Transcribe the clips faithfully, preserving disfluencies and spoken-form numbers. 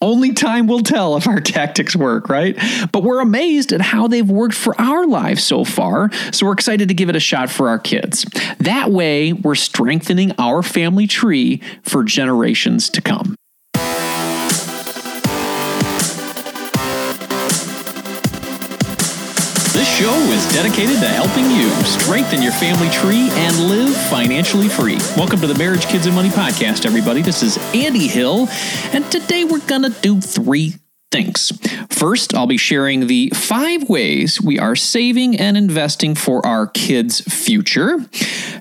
Only time will tell if our tactics work, right? But we're amazed at how they've worked for our lives so far, so we're excited to give it a shot for our kids. That way, we're strengthening our family tree for generations to come. This show is dedicated to helping you strengthen your family tree and live financially free. Welcome to the Marriage, Kids, and Money podcast, everybody. This is Andy Hill, and today we're going to do three things. First, I'll be sharing the five ways we are saving and investing for our kids' future.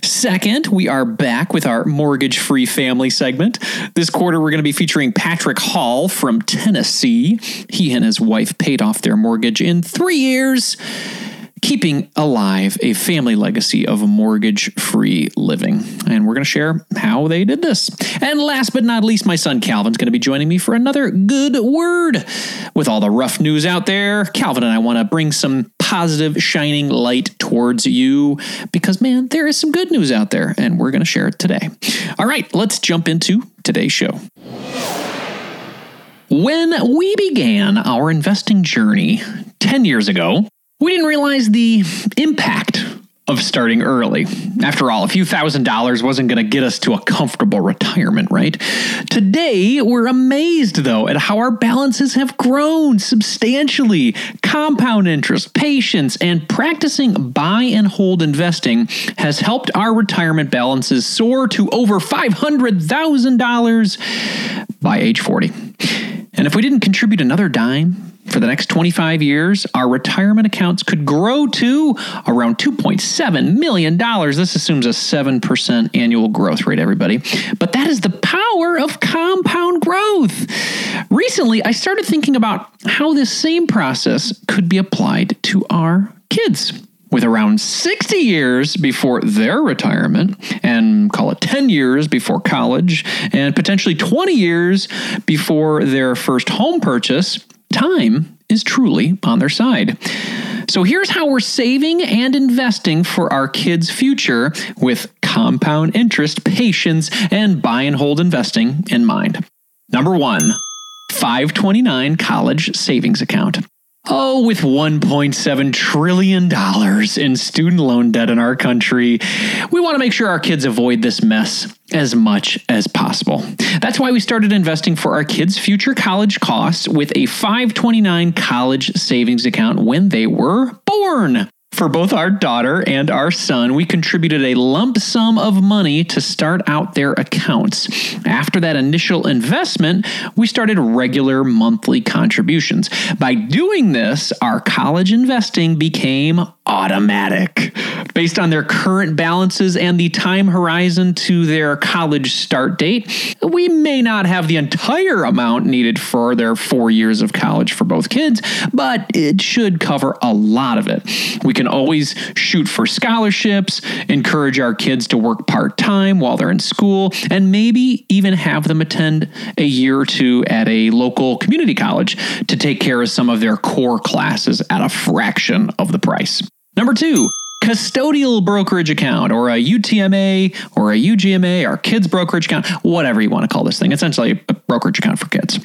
Second, we are back with our mortgage-free family segment. This quarter, we're going to be featuring Patrick Hill from Tennessee. He and his wife paid off their mortgage in three years, keeping alive a family legacy of mortgage-free living. And we're going to share how they did this. And last but not least, my son Calvin's going to be joining me for another good word. With all the rough news out there, Calvin and I want to bring some positive, shining light towards you because, man, there is some good news out there, and we're going to share it today. All right, let's jump into today's show. When we began our investing journey ten years ago, we didn't realize the impact of starting early. After all, a few thousand dollars wasn't going to get us to a comfortable retirement, right? Today, we're amazed, though, at how our balances have grown substantially. Compound interest, patience, and practicing buy and hold investing has helped our retirement balances soar to over five hundred thousand dollars by age forty. And if we didn't contribute another dime, for the next twenty-five years, our retirement accounts could grow to around two point seven million dollars. This assumes a seven percent annual growth rate, everybody. But that is the power of compound growth. Recently, I started thinking about how this same process could be applied to our kids. With around sixty years before their retirement, and call it ten years before college, and potentially twenty years before their first home purchase, time is truly on their side. So here's how we're saving and investing for our kids' future with compound interest, patience, and buy and hold investing in mind. Number one, five twenty-nine college savings account. Oh, with one point seven trillion dollars in student loan debt in our country, we want to make sure our kids avoid this mess as much as possible. That's why we started investing for our kids' future college costs with a five twenty-nine college savings account when they were born. For both our daughter and our son, we contributed a lump sum of money to start out their accounts. After that initial investment, we started regular monthly contributions. By doing this, our college investing became automatic. Based on their current balances and the time horizon to their college start date, we may not have the entire amount needed for their four years of college for both kids, but it should cover a lot of it. We can always shoot for scholarships, encourage our kids to work part-time while they're in school, and maybe even have them attend a year or two at a local community college to take care of some of their core classes at a fraction of the price. Number two, custodial brokerage account, or a U T M A, or a U G M A, or kids brokerage account, whatever you want to call this thing. Essentially, a brokerage account for kids.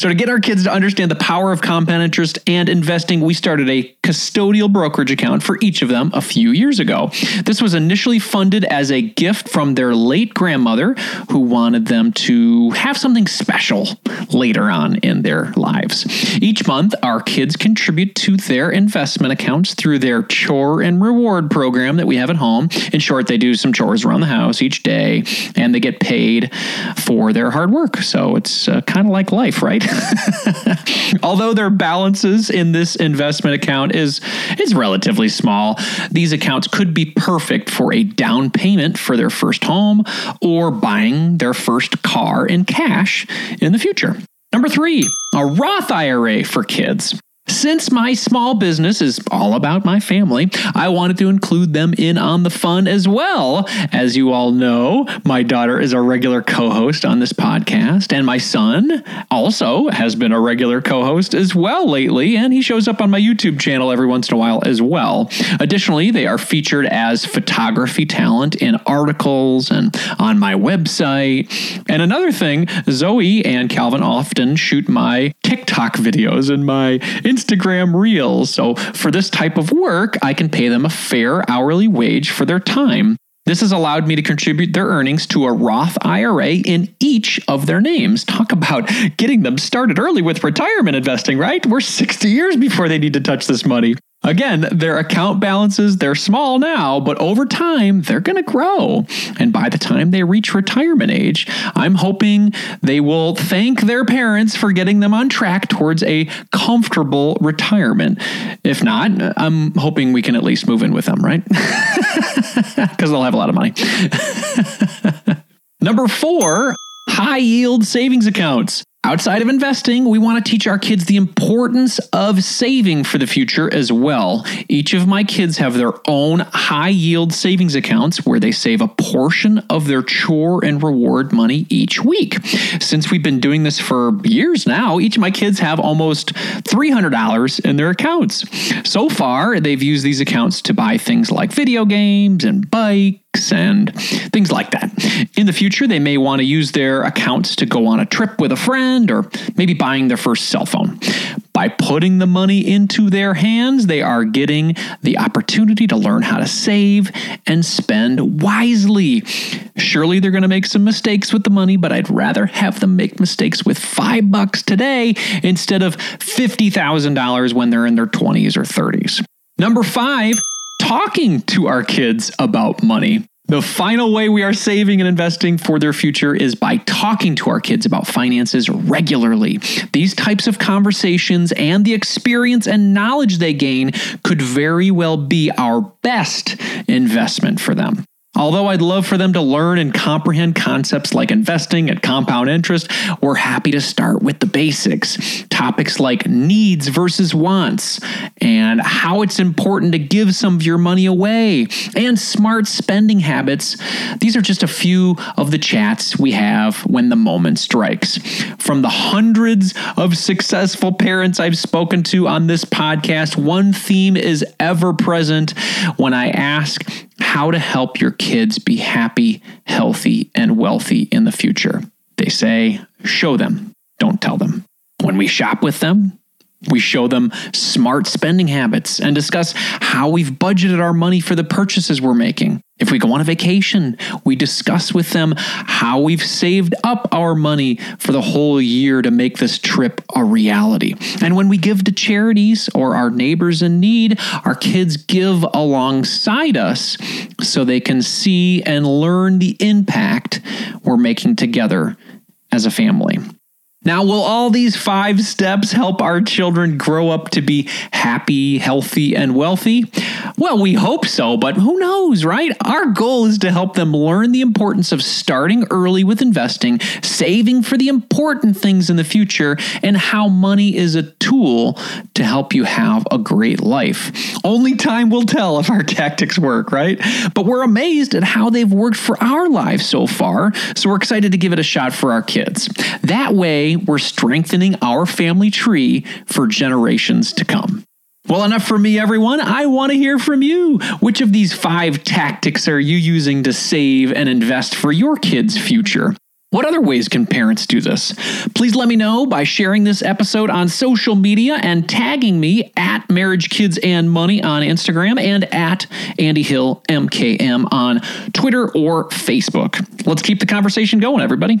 So to get our kids to understand the power of compound interest and investing, we started a custodial brokerage account for each of them a few years ago. This was initially funded as a gift from their late grandmother, who wanted them to have something special later on in their lives. Each month, our kids contribute to their investment accounts through their chore and reward program that we have at home. In short, they do some chores around the house each day, and they get paid for their hard work. So it's uh, kind of like life, right? Although their balances in this investment account is, is relatively small, these accounts could be perfect for a down payment for their first home or buying their first car in cash in the future. Number three, a Roth I R A for kids. Since my small business is all about my family, I wanted to include them in on the fun as well. As you all know, my daughter is a regular co-host on this podcast, and my son also has been a regular co-host as well lately, and he shows up on my YouTube channel every once in a while as well. Additionally, they are featured as photography talent in articles and on my website. And another thing, Zoe and Calvin often shoot my TikTok videos and my Instagram reels. So for this type of work, I can pay them a fair hourly wage for their time. This has allowed me to contribute their earnings to a Roth I R A in each of their names. Talk about getting them started early with retirement investing, right? We're sixty years before they need to touch this money. Again, their account balances, they're small now, but over time, they're going to grow. And by the time they reach retirement age, I'm hoping they will thank their parents for getting them on track towards a comfortable retirement. If not, I'm hoping we can at least move in with them, right? Because they'll have a lot of money. Number four, high yield savings accounts. Outside of investing, we want to teach our kids the importance of saving for the future as well. Each of my kids have their own high-yield savings accounts where they save a portion of their chore and reward money each week. Since we've been doing this for years now, each of my kids have almost three hundred dollars in their accounts. So far, they've used these accounts to buy things like video games and bikes and things like that. In the future, they may want to use their accounts to go on a trip with a friend or maybe buying their first cell phone. By putting the money into their hands, they are getting the opportunity to learn how to save and spend wisely. Surely they're going to make some mistakes with the money, but I'd rather have them make mistakes with five bucks today instead of fifty thousand dollars when they're in their twenties or thirties. Number five, talking to our kids about money. The final way we are saving and investing for their future is by talking to our kids about finances regularly. These types of conversations and the experience and knowledge they gain could very well be our best investment for them. Although I'd love for them to learn and comprehend concepts like investing and compound interest, we're happy to start with the basics. Topics like needs versus wants, and how it's important to give some of your money away, and smart spending habits. These are just a few of the chats we have when the moment strikes. From the hundreds of successful parents I've spoken to on this podcast, one theme is ever present when I ask how to help your kids be happy, healthy, and wealthy in the future. They say, show them, don't tell them. When we shop with them, we show them smart spending habits and discuss how we've budgeted our money for the purchases we're making. If we go on a vacation, we discuss with them how we've saved up our money for the whole year to make this trip a reality. And when we give to charities or our neighbors in need, our kids give alongside us so they can see and learn the impact we're making together as a family. Now, will all these five steps help our children grow up to be happy, healthy, and wealthy? Well, we hope so, but who knows, right? Our goal is to help them learn the importance of starting early with investing, saving for the important things in the future, and how money is a tool to help you have a great life. Only time will tell if our tactics work, right? But we're amazed at how they've worked for our lives so far, so we're excited to give it a shot for our kids. That way, we're strengthening our family tree for generations to come. Well, enough for me, everyone. I want to hear from you. Which of these five tactics are you using to save and invest for your kids' future? What other ways can parents do this? Please let me know by sharing this episode on social media and tagging me at Marriage Kids and Money on Instagram and at Andy Hill M K M on Twitter or Facebook. Let's keep the conversation going, everybody.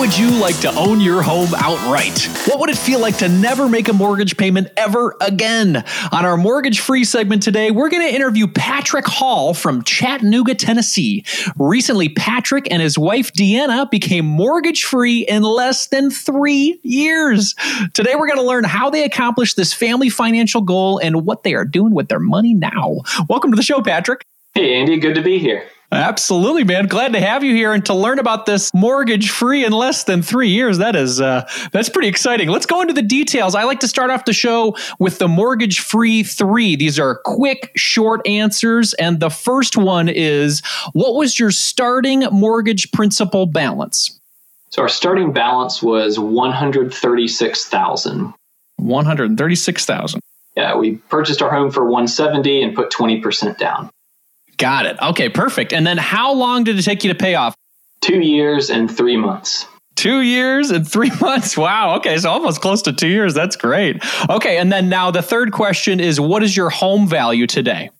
Would you like to own your home outright? What would it feel like to never make a mortgage payment ever again? On our mortgage-free segment today, we're going to interview Patrick Hill from Chattanooga, Tennessee. Recently, Patrick and his wife, Deanna, became mortgage-free in less than three years. Today, we're going to learn how they accomplished this family financial goal and what they are doing with their money now. Welcome to the show, Patrick. Hey, Andy. Good to be here. Absolutely, man. Glad to have you here and to learn about this mortgage-free in less than three years. That is, uh, that's pretty exciting. Let's go into the details. I like to start off the show with the mortgage-free three. These are quick, short answers. And the first one is, what was your starting mortgage principal balance? So our starting balance was one hundred thirty-six thousand dollars. one hundred thirty-six thousand dollars. Yeah, we purchased our home for one hundred seventy thousand dollars and put twenty percent down. Got it. Okay, perfect. And then how long did it take you to pay off? Two years and three months. Two years and three months. Wow. Okay, so almost close to two years. That's great. Okay, and then now the third question is, what is your home value today?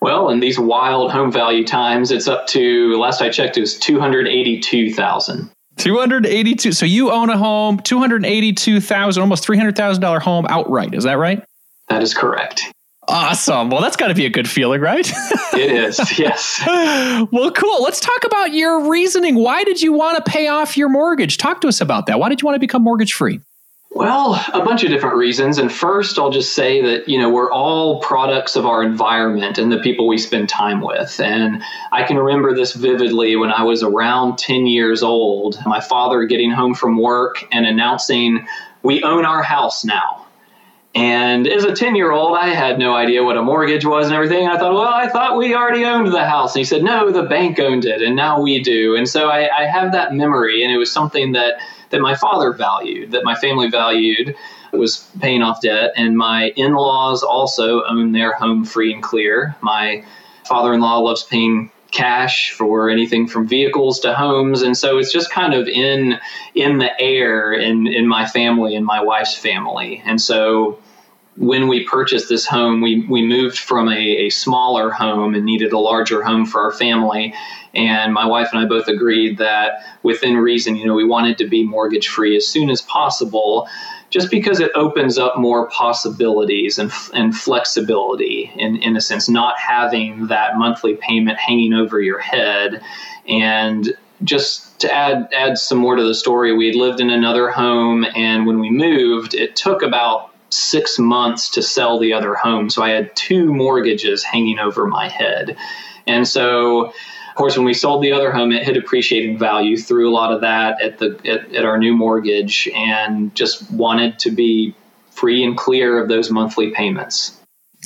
Well, in these wild home value times, it's up to, last I checked, it was two hundred eighty-two thousand dollars. two hundred eighty-two thousand dollars. So you own a home, two hundred eighty-two thousand dollars, almost three hundred thousand dollars home outright. Is that right? That is correct. Awesome. Well, that's got to be a good feeling, right? It is, yes. Well, cool. Let's talk about your reasoning. Why did you want to pay off your mortgage? Talk to us about that. Why did you want to become mortgage-free? Well, a bunch of different reasons. And first, I'll just say that, you know, we're all products of our environment and the people we spend time with. And I can remember this vividly when I was around ten years old, my father getting home from work and announcing, "We own our house now." And as a ten-year-old, I had no idea what a mortgage was and everything. I thought, well, I thought we already owned the house. And he said, no, the bank owned it, and now we do. And so I, I have that memory, and it was something that, that my father valued, that my family valued, was paying off debt. And my in-laws also own their home free and clear. My father-in-law loves paying cash for anything from vehicles to homes. And so it's just kind of in in the air in, in my family and my wife's family. And so when we purchased this home, we, we moved from a, a smaller home and needed a larger home for our family. And my wife and I both agreed that within reason, you know, we wanted to be mortgage free as soon as possible, just because it opens up more possibilities and and flexibility in, in a sense, not having that monthly payment hanging over your head and just to add add some more to the story, we had lived in another home, and when we moved, it took about six months to sell the other home. So I had two mortgages hanging over my head. And so, of course, when we sold the other home, it hit appreciated value through a lot of that at the at, at our new mortgage, and just wanted to be free and clear of those monthly payments.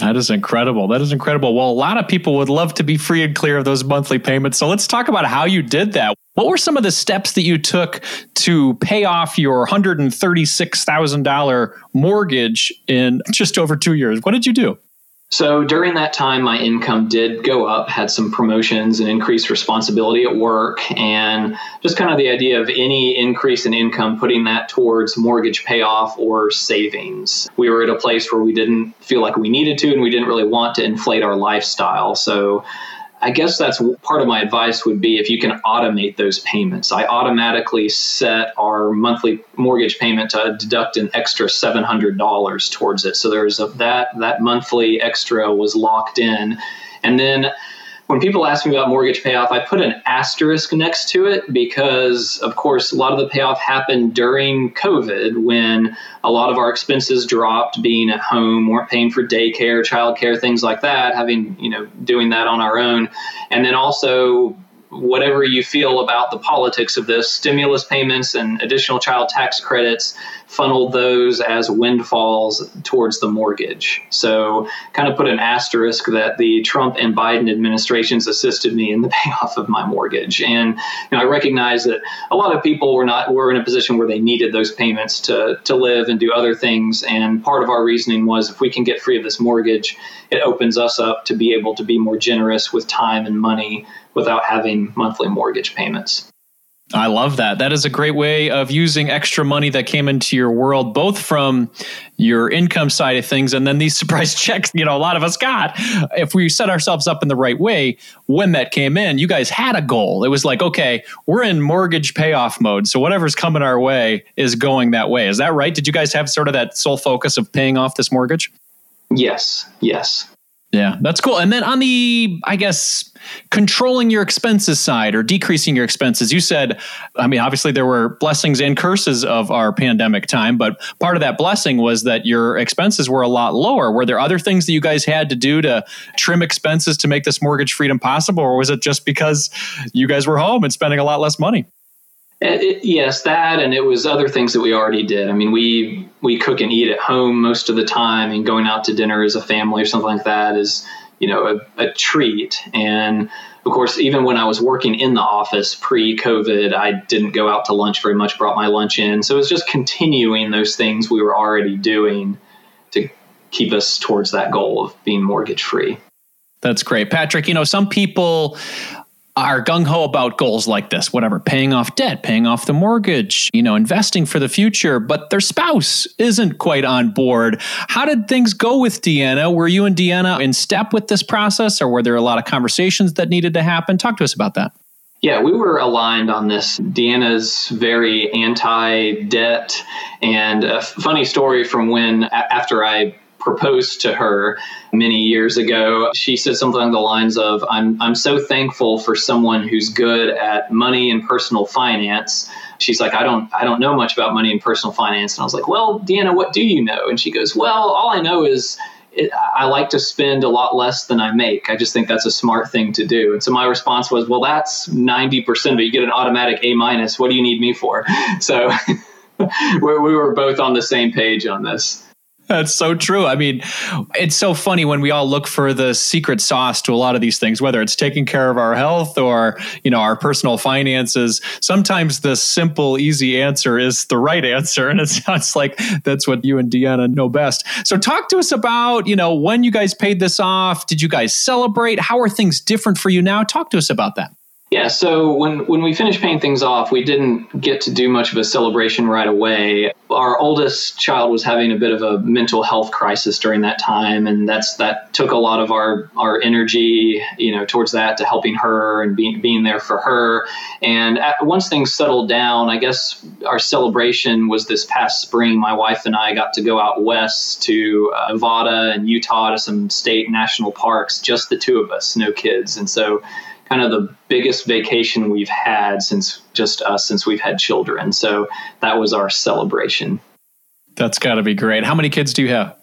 That is incredible. That is incredible. Well, a lot of people would love to be free and clear of those monthly payments. So let's talk about how you did that. What were some of the steps that you took to pay off your one hundred thirty-six thousand dollars mortgage in just over two years? What did you do? So during that time, my income did go up, had some promotions and increased responsibility at work, and just kind of the idea of any increase in income, putting that towards mortgage payoff or savings. We were at a place where we didn't feel like we needed to, and we didn't really want to inflate our lifestyle. So I guess that's part of my advice would be if you can automate those payments. I automatically set our monthly mortgage payment to deduct an extra seven hundred dollars towards it. So there's a, that that monthly extra was locked in. And then when people ask me about mortgage payoff, I put an asterisk next to it because, of course, a lot of the payoff happened during COVID when a lot of our expenses dropped, being at home, weren't paying for daycare, childcare, things like that, having, you know, doing that on our own. And then also, whatever you feel about the politics of this, stimulus payments and additional child tax credits, funneled those as windfalls towards the mortgage. So kind of put an asterisk that the Trump and Biden administrations assisted me in the payoff of my mortgage. And you know, I recognize that a lot of people were not were in a position where they needed those payments to, to live and do other things. And part of our reasoning was if we can get free of this mortgage, it opens us up to be able to be more generous with time and money without having monthly mortgage payments. I love that. That is a great way of using extra money that came into your world, both from your income side of things and then these surprise checks, you know, a lot of us got. If we set ourselves up in the right way, when that came in, you guys had a goal. It was like, okay, we're in mortgage payoff mode. So whatever's coming our way is going that way. Is that right? Did you guys have sort of that sole focus of paying off this mortgage? Yes, yes. Yeah, that's cool. And then on the, I guess, controlling your expenses side or decreasing your expenses, you said, I mean, obviously there were blessings and curses of our pandemic time, but part of that blessing was that your expenses were a lot lower. Were there other things that you guys had to do to trim expenses to make this mortgage freedom possible? Or was it just because you guys were home and spending a lot less money? It, yes, that, and it was other things that we already did. I mean, we we cook and eat at home most of the time, and going out to dinner as a family or something like that is, you know, a, a treat. And of course, even when I was working in the office pre-COVID, I didn't go out to lunch very much, brought my lunch in. So it was just continuing those things we were already doing to keep us towards that goal of being mortgage-free. That's great. Patrick, you know, some people are gung-ho about goals like this, whatever, paying off debt, paying off the mortgage, you know, investing for the future, but their spouse isn't quite on board. How did things go with Deanna? Were you and Deanna in step with this process, or were there a lot of conversations that needed to happen? Talk to us about that. Yeah, we were aligned on this. Deanna's very anti-debt, and a funny story from when, after I proposed to her many years ago, she said something along the lines of, I'm I'm so thankful for someone who's good at money and personal finance. She's like, I don't I don't know much about money and personal finance. And I was like, well, Deanna, what do you know? And she goes, well, all I know is it, I like to spend a lot less than I make. I just think that's a smart thing to do. And so my response was, well, that's ninety percent, but you get an automatic A minus. What do you need me for? So we were both on the same page on this. That's so true. I mean, it's so funny when we all look for the secret sauce to a lot of these things, whether it's taking care of our health or, you know, our personal finances. Sometimes the simple, easy answer is the right answer. And it sounds like that's what you and Deanna know best. So talk to us about, you know, when you guys paid this off. Did you guys celebrate? How are things different for you now? Talk to us about that. Yeah, so when, when we finished paying things off, we didn't get to do much of a celebration right away. Our oldest child was having a bit of a mental health crisis during that time, and that's that took a lot of our, our energy, you know, towards that, to helping her and being being there for her. And at, once things settled down, I guess our celebration was this past spring. My wife and I got to go out west to uh, Nevada and Utah to some state national parks, just the two of us, no kids, and so kind of the biggest vacation we've had since just us, since we've had children. So that was our celebration. That's got to be great. How many kids do you have?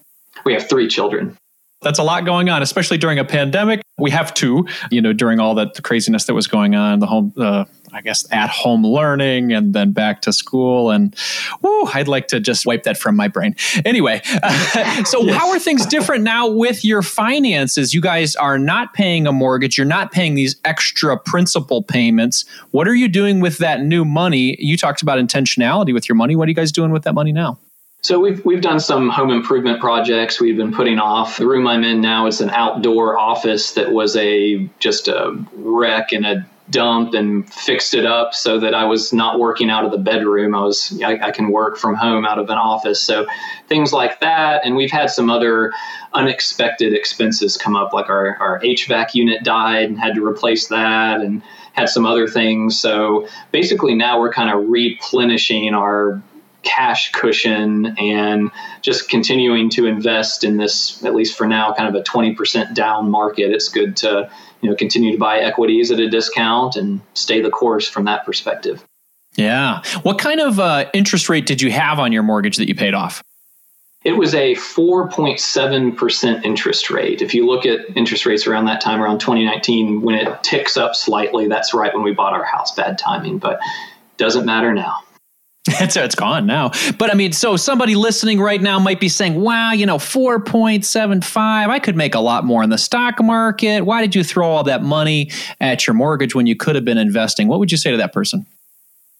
We have three children. That's a lot going on, especially during a pandemic. We have two, you know, during all that the craziness that was going on, the home, uh, I guess, at home learning and then back to school. And woo, I'd like to just wipe that from my brain. Anyway, uh, so yes. How are things different now with your finances? You guys are not paying a mortgage. You're not paying these extra principal payments. What are you doing with that new money? You talked about intentionality with your money. What are you guys doing with that money now? So we've we've done some home improvement projects we've been putting off. The room I'm in now is an outdoor office that was a just a wreck and a dump, and fixed it up so that I was not working out of the bedroom. I was I, I can work from home out of an office. So things like that. And we've had some other unexpected expenses come up, like our, our H V A C unit died and had to replace that, and had some other things. So basically now we're kind of replenishing our cash cushion and just continuing to invest in this, at least for now, kind of a twenty percent down market. It's good to, you know, continue to buy equities at a discount and stay the course from that perspective. Yeah. What kind of uh, interest rate did you have on your mortgage that you paid off? It was a four point seven percent interest rate. If you look at interest rates around that time, around twenty nineteen, when it ticks up slightly, that's right when we bought our house. Bad timing, but doesn't matter now. It's, it's gone now. But I mean, so somebody listening right now might be saying, wow, you know, four point seven five, I could make a lot more in the stock market. Why did you throw all that money at your mortgage when you could have been investing? What would you say to that person?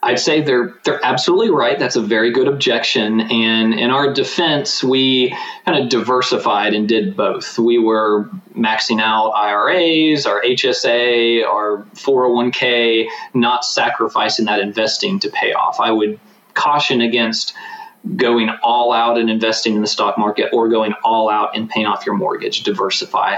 I'd say they're they're absolutely right. That's a very good objection. And in our defense, we kind of diversified and did both. We were maxing out I R As, our H S A, our four oh one k, not sacrificing that investing to pay off. I would caution against going all out and investing in the stock market, or going all out and paying off your mortgage. Diversify.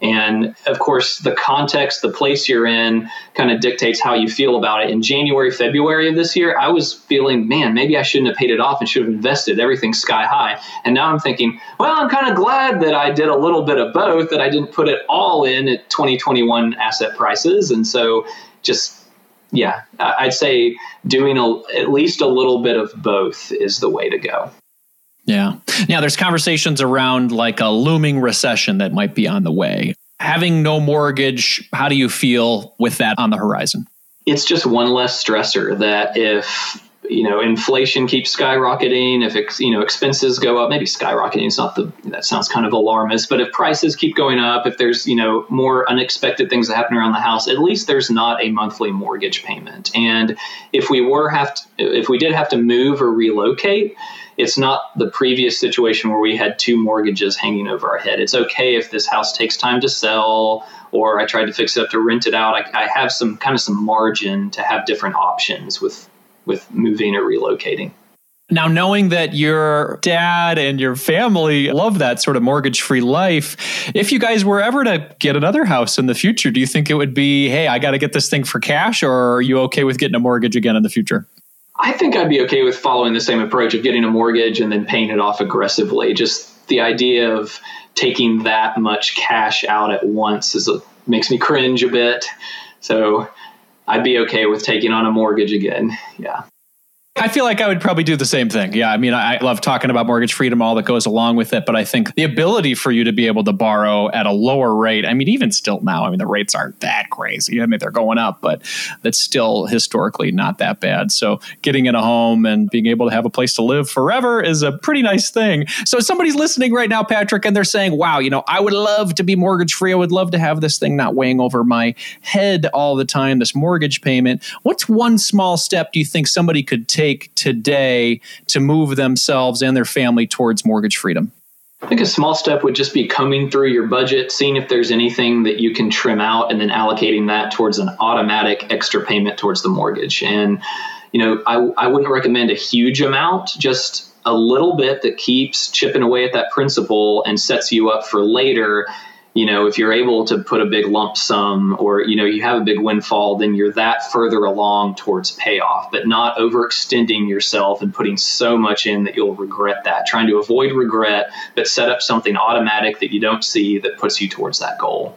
And of course, the context, the place you're in kind of dictates how you feel about it. In January, February of this year, I was feeling, man, maybe I shouldn't have paid it off and should have invested. Everything's sky high. And now I'm thinking, well, I'm kind of glad that I did a little bit of both, that I didn't put it all in at twenty twenty-one asset prices. And so just, yeah, I'd say doing a, at least a little bit of both is the way to go. Yeah. Now, there's conversations around like a looming recession that might be on the way. Having no mortgage, how do you feel with that on the horizon? It's just one less stressor that if, you know, inflation keeps skyrocketing, if, ex, you know, expenses go up, maybe skyrocketing is not the, that sounds kind of alarmist, but if prices keep going up, if there's, you know, more unexpected things that happen around the house, at least there's not a monthly mortgage payment. And if we were have to, if we did have to move or relocate, it's not the previous situation where we had two mortgages hanging over our head. It's okay if this house takes time to sell, or I tried to fix it up to rent it out. I, I have some kind of some margin to have different options with with moving or relocating. Now, knowing that your dad and your family love that sort of mortgage-free life, if you guys were ever to get another house in the future, do you think it would be, hey, I got to get this thing for cash, or are you okay with getting a mortgage again in the future? I think I'd be okay with following the same approach of getting a mortgage and then paying it off aggressively. Just the idea of taking that much cash out at once is a, makes me cringe a bit. So I'd be okay with taking on a mortgage again. Yeah. I feel like I would probably do the same thing. Yeah. I mean, I love talking about mortgage freedom, all that goes along with it. But I think the ability for you to be able to borrow at a lower rate, I mean, even still now, I mean, the rates aren't that crazy. I mean, they're going up, but that's still historically not that bad. So getting in a home and being able to have a place to live forever is a pretty nice thing. So somebody's listening right now, Patrick, and they're saying, wow, you know, I would love to be mortgage free. I would love to have this thing not weighing over my head all the time, this mortgage payment. What's one small step do you think somebody could take today to move themselves and their family towards mortgage freedom? I think a small step would just be coming through your budget, seeing if there's anything that you can trim out, and then allocating that towards an automatic extra payment towards the mortgage. And, you know, I, I wouldn't recommend a huge amount, just a little bit that keeps chipping away at that principal and sets you up for later. You know, if you're able to put a big lump sum, or, you know, you have a big windfall, then you're that further along towards payoff, but not overextending yourself and putting so much in that you'll regret that. Trying to avoid regret, but set up something automatic that you don't see that puts you towards that goal.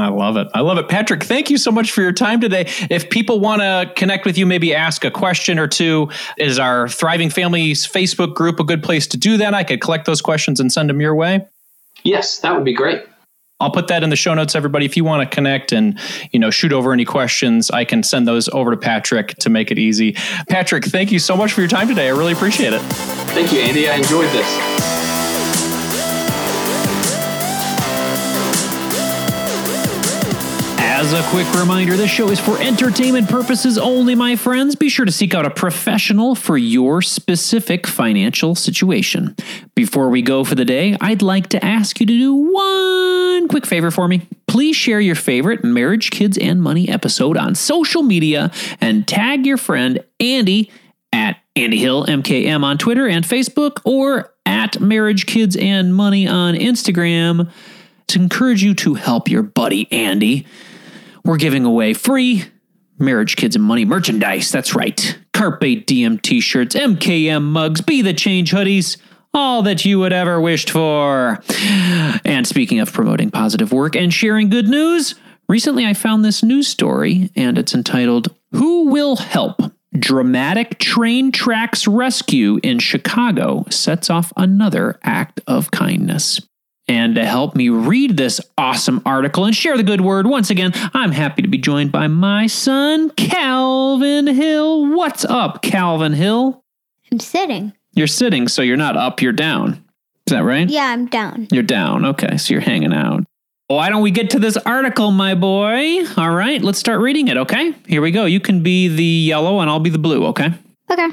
I love it. I love it. Patrick, thank you so much for your time today. If people want to connect with you, maybe ask a question or two, is our Thriving Families Facebook group a good place to do that? I could collect those questions and send them your way. Yes, that would be great. I'll put that in the show notes, everybody. If you want to connect and, you know, shoot over any questions, I can send those over to Patrick to make it easy. Patrick, thank you so much for your time today. I really appreciate it. Thank you, Andy. I enjoyed this. As a quick reminder, this show is for entertainment purposes only, my friends. Be sure to seek out a professional for your specific financial situation. Before we go for the day, I'd like to ask you to do one quick favor for me. Please share your favorite Marriage, Kids, and Money episode on social media and tag your friend Andy at Andy Hill M K M on Twitter and Facebook, or at Marriage, Kids, and Money on Instagram, to encourage you to help your buddy Andy. We're giving away free Marriage, Kids, and Money merchandise. That's right. Carpe Diem t-shirts, M K M mugs, Be the Change hoodies, all that you would ever wished for. And speaking of promoting positive work and sharing good news, recently I found this news story, and it's entitled, "Who Will Help? Dramatic Train Tracks Rescue in Chicago Sets Off Another Act of Kindness." And to help me read this awesome article and share the good word once again, I'm happy to be joined by my son, Calvin Hill. What's up, Calvin Hill? I'm sitting. You're sitting, so you're not up, you're down. Is that right? Yeah, I'm down. You're down. Okay, so you're hanging out. Why don't we get to this article, my boy? All right, let's start reading it, okay? Here we go. You can be the yellow and I'll be the blue, okay? Okay.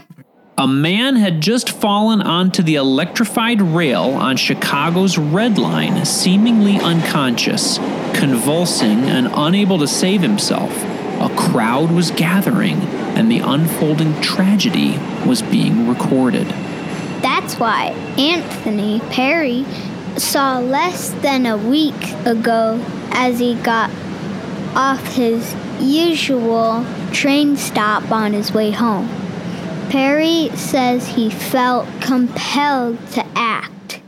A man had just fallen onto the electrified rail on Chicago's Red Line, seemingly unconscious, convulsing and unable to save himself. A crowd was gathering, and the unfolding tragedy was being recorded. That's why Anthony Perry saw less than a week ago as he got off his usual train stop on his way home. Perry says he felt compelled to act.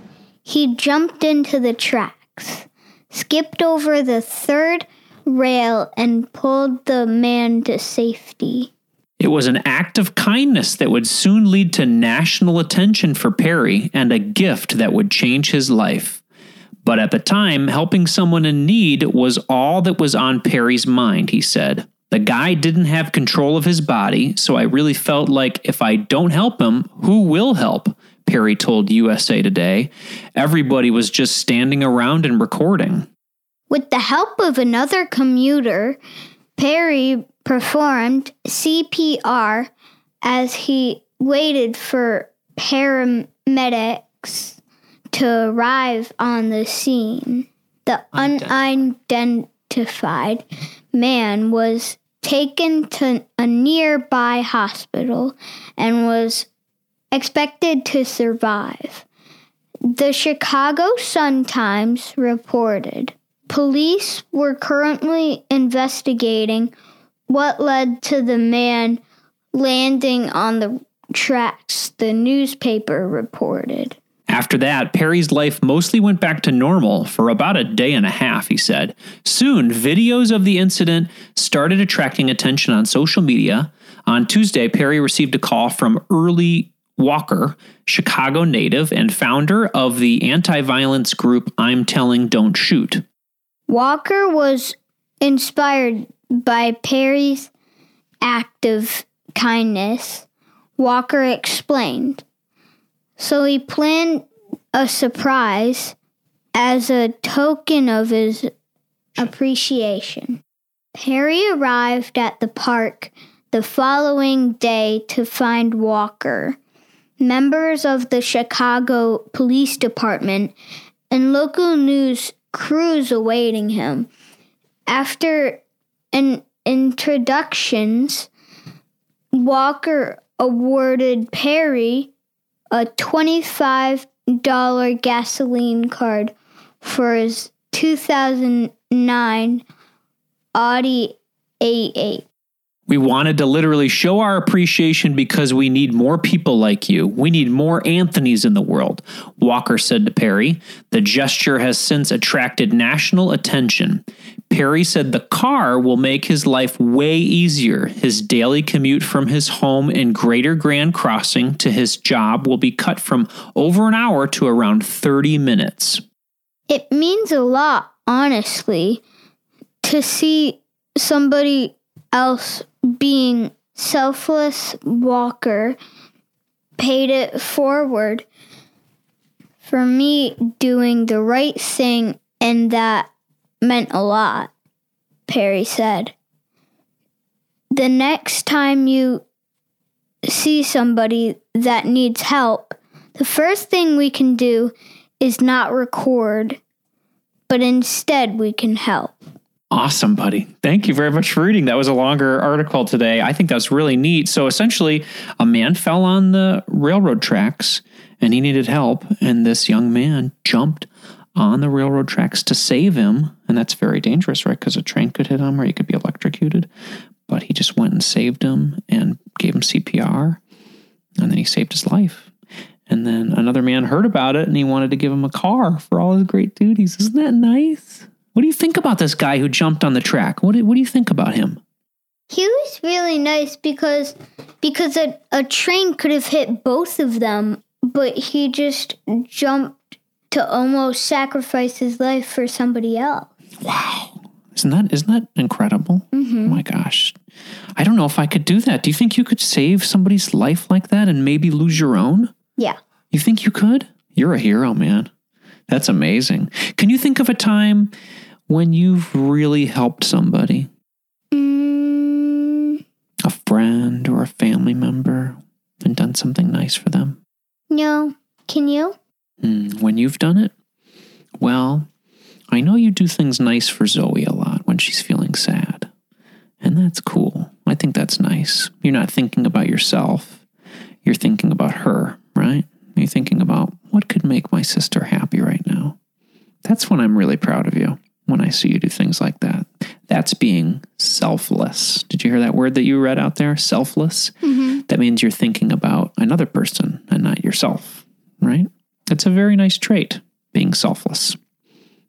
He jumped into the tracks, skipped over the third rail, and pulled the man to safety. It was an act of kindness that would soon lead to national attention for Perry and a gift that would change his life. But at the time, helping someone in need was all that was on Perry's mind, he said. The guy didn't have control of his body, so I really felt like if I don't help him, who will help? Perry told U S A Today. Everybody was just standing around and recording. With the help of another commuter, Perry performed C P R as he waited for paramedics to arrive on the scene. The unidentified man was taken to a nearby hospital and was expected to survive. The Chicago Sun-Times reported, police were currently investigating what led to the man landing on the tracks, the newspaper reported. After that, Perry's life mostly went back to normal for about a day and a half, he said. Soon, videos of the incident started attracting attention on social media. On Tuesday, Perry received a call from Early Walker, Chicago native and founder of the anti-violence group I'm Telling Don't Shoot. Walker was inspired by Perry's act of kindness, Walker explained. So he planned a surprise as a token of his appreciation. Perry arrived at the park the following day to find Walker, members of the Chicago Police Department, and local news crews awaiting him. After an introductions, Walker awarded Perry a twenty-five dollars gasoline card for his two thousand nine Audi A eight. We wanted to literally show our appreciation because we need more people like you. We need more Anthonys in the world, Walker said to Perry. The gesture has since attracted national attention. Perry said the car will make his life way easier. His daily commute from his home in Greater Grand Crossing to his job will be cut from over an hour to around thirty minutes. It means a lot, honestly, to see somebody else being selfless. Walker paid it forward for me doing the right thing, and that meant a lot, Perry said. The next time you see somebody that needs help, the first thing we can do is not record, but instead we can help. Awesome, buddy. Thank you very much for reading. That was a longer article today. I think that's really neat. So essentially, a man fell on the railroad tracks and he needed help, and this young man jumped on the railroad tracks to save him. And that's very dangerous, right? Because a train could hit him or he could be electrocuted. But he just went and saved him and gave him C P R, and then he saved his life. And then another man heard about it and he wanted to give him a car for all his great duties. Isn't that nice? What do you think about this guy who jumped on the track? What do, what do you think about him? He was really nice because because a, a train could have hit both of them, but he just jumped to almost sacrifice his life for somebody else. Wow. Isn't that isn't that incredible? Mm-hmm. Oh my gosh. I don't know if I could do that. Do you think you could save somebody's life like that and maybe lose your own? Yeah. You think you could? You're a hero, man. That's amazing. Can you think of a time when you've really helped somebody? Mm. A friend or a family member and done something nice for them? No. Can you? Mm. When you've done it? Well, I know you do things nice for Zoe a lot when she's feeling sad. And that's cool. I think that's nice. You're not thinking about yourself. You're thinking about her, right? You're thinking about what could make my sister happy right now. That's when I'm really proud of you, when I see you do things like that. That's being selfless. Did you hear that word that you read out there? Selfless? Mm-hmm. That means you're thinking about another person and not yourself, right? That's a very nice trait, being selfless.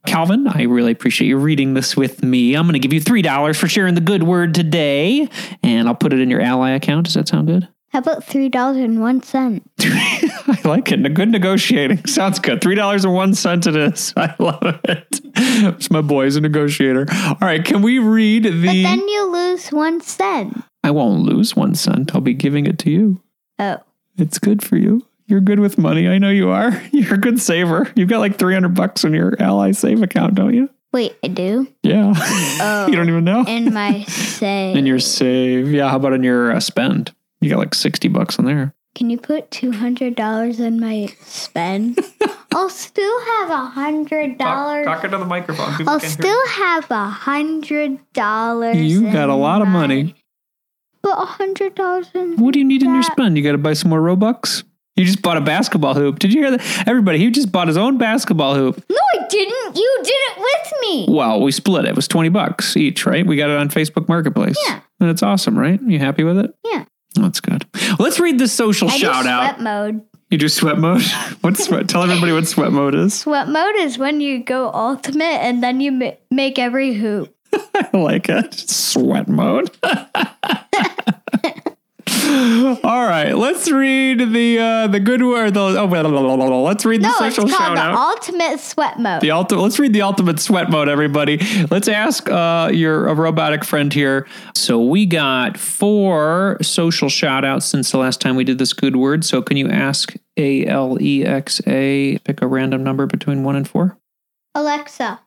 Calvin, I really appreciate you reading this with me. I'm going to give you three dollars for sharing the good word today, and I'll put it in your Ally account. Does that sound good? How about three dollars and one cent? I like it. Good negotiating. Sounds good. three dollars and one cent it is. I love it. It's my boy. He's a negotiator. All right. Can we read the... But then you lose one cent. I won't lose one cent. I'll be giving it to you. Oh. It's good for you. You're good with money. I know you are. You're a good saver. You've got like three hundred bucks in your Ally Save account, don't you? Wait, I do? Yeah. Oh. You don't even know? In my save. In your save. Yeah. How about in your uh, spend? You got like sixty bucks in there. Can you put two hundred dollars in my spend? I'll still have one hundred dollars. Talk, talk into the microphone. People I'll still have one hundred dollars. You got a lot my, of money. But one hundred dollars in what do you need that? In your spend? You got to buy some more Robux? You just bought a basketball hoop. Did you hear that? Everybody, he just bought his own basketball hoop. No, I didn't. You did it with me. Well, we split it. It was twenty bucks each, right? We got it on Facebook Marketplace. Yeah. And it's awesome, right? You happy with it? Yeah. That's good. Well, let's read the social I shout do sweat out. Mode. You do sweat mode? What's sweat? Tell everybody what sweat mode is. Sweat mode is when you go ultimate and then you ma- make every hoop. I like it. Sweat mode. All right, let's read the uh, the good word. The, oh, blah, blah, blah, blah, blah. Let's read the no, social shout the out. The ultimate sweat mode. The ultimate. Let's read the ultimate sweat mode, everybody. Let's ask uh, your a robotic friend here. So we got four social shout outs since the last time we did this good word. So can you ask A L E X A, pick a random number between one and four? Alexa,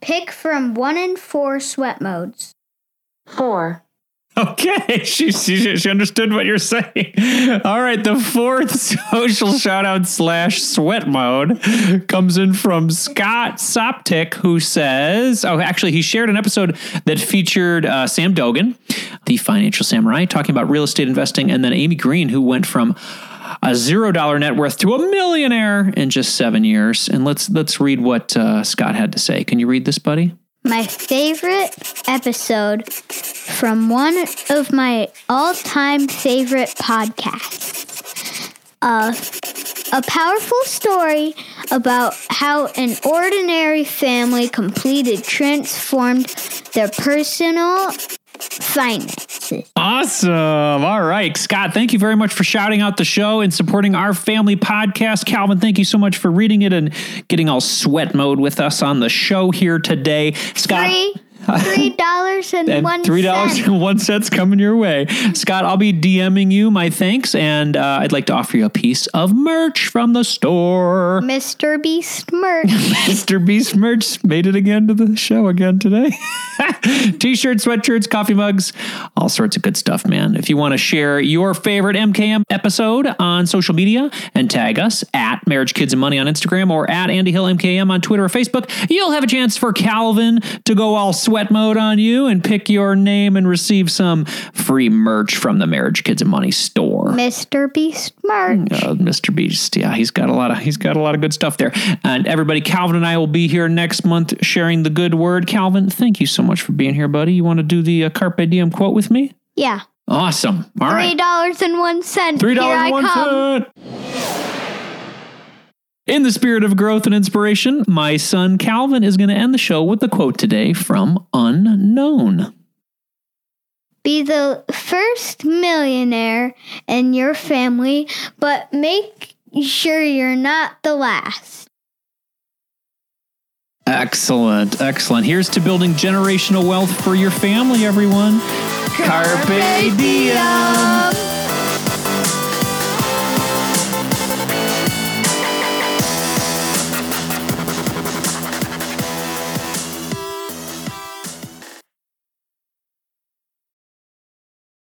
pick from one and four sweat modes. Four. Okay, she, she she understood what you're saying. All right, the fourth social shout-out slash sweat mode comes in from Scott Soptik, who says, oh, actually, he shared an episode that featured uh, Sam Dogen, the Financial Samurai, talking about real estate investing, and then Amy Green, who went from a zero dollar net worth to a millionaire in just seven years. And let's, let's read what uh, Scott had to say. Can you read this, buddy? My favorite episode from one of my all-time favorite podcasts. Uh, a powerful story about how an ordinary family completely transformed their personal finances. Awesome. All right, Scott, thank you very much for shouting out the show and supporting our family podcast. Calvin, thank you so much for reading it and getting all sweat mode with us on the show here today. Scott. Three. Three dollars and one three dollars and one cent's coming your way, Scott. I'll be DMing you my thanks, and uh, I'd like to offer you a piece of merch from the store. Mister Beast merch. Mister Beast merch made it again to the show again today. T-shirts, sweatshirts, coffee mugs, all sorts of good stuff, man. If you want to share your favorite M K M episode on social media and tag us at Marriage, Kids, and Money on Instagram or at Andy Hill M K M on Twitter or Facebook, you'll have a chance for Calvin to go all sweat wet mode on you and pick your name and receive some free merch from the Marriage, Kids, and Money store. Mister Beast merch. Oh, Mister Beast. Yeah, he's got a lot of he's got a lot of good stuff there. And everybody, Calvin and I will be here next month sharing the good word. Calvin, thank you so much for being here, buddy. You want to do the uh, Carpe Diem quote with me? Yeah. Awesome. All right. Three dollars and one cent. Three dollars and one cent. In the spirit of growth and inspiration, my son Calvin is going to end the show with a quote today from Unknown. Be the first millionaire in your family, but make sure you're not the last. Excellent, excellent. Here's to building generational wealth for your family, everyone. Carpe Diem!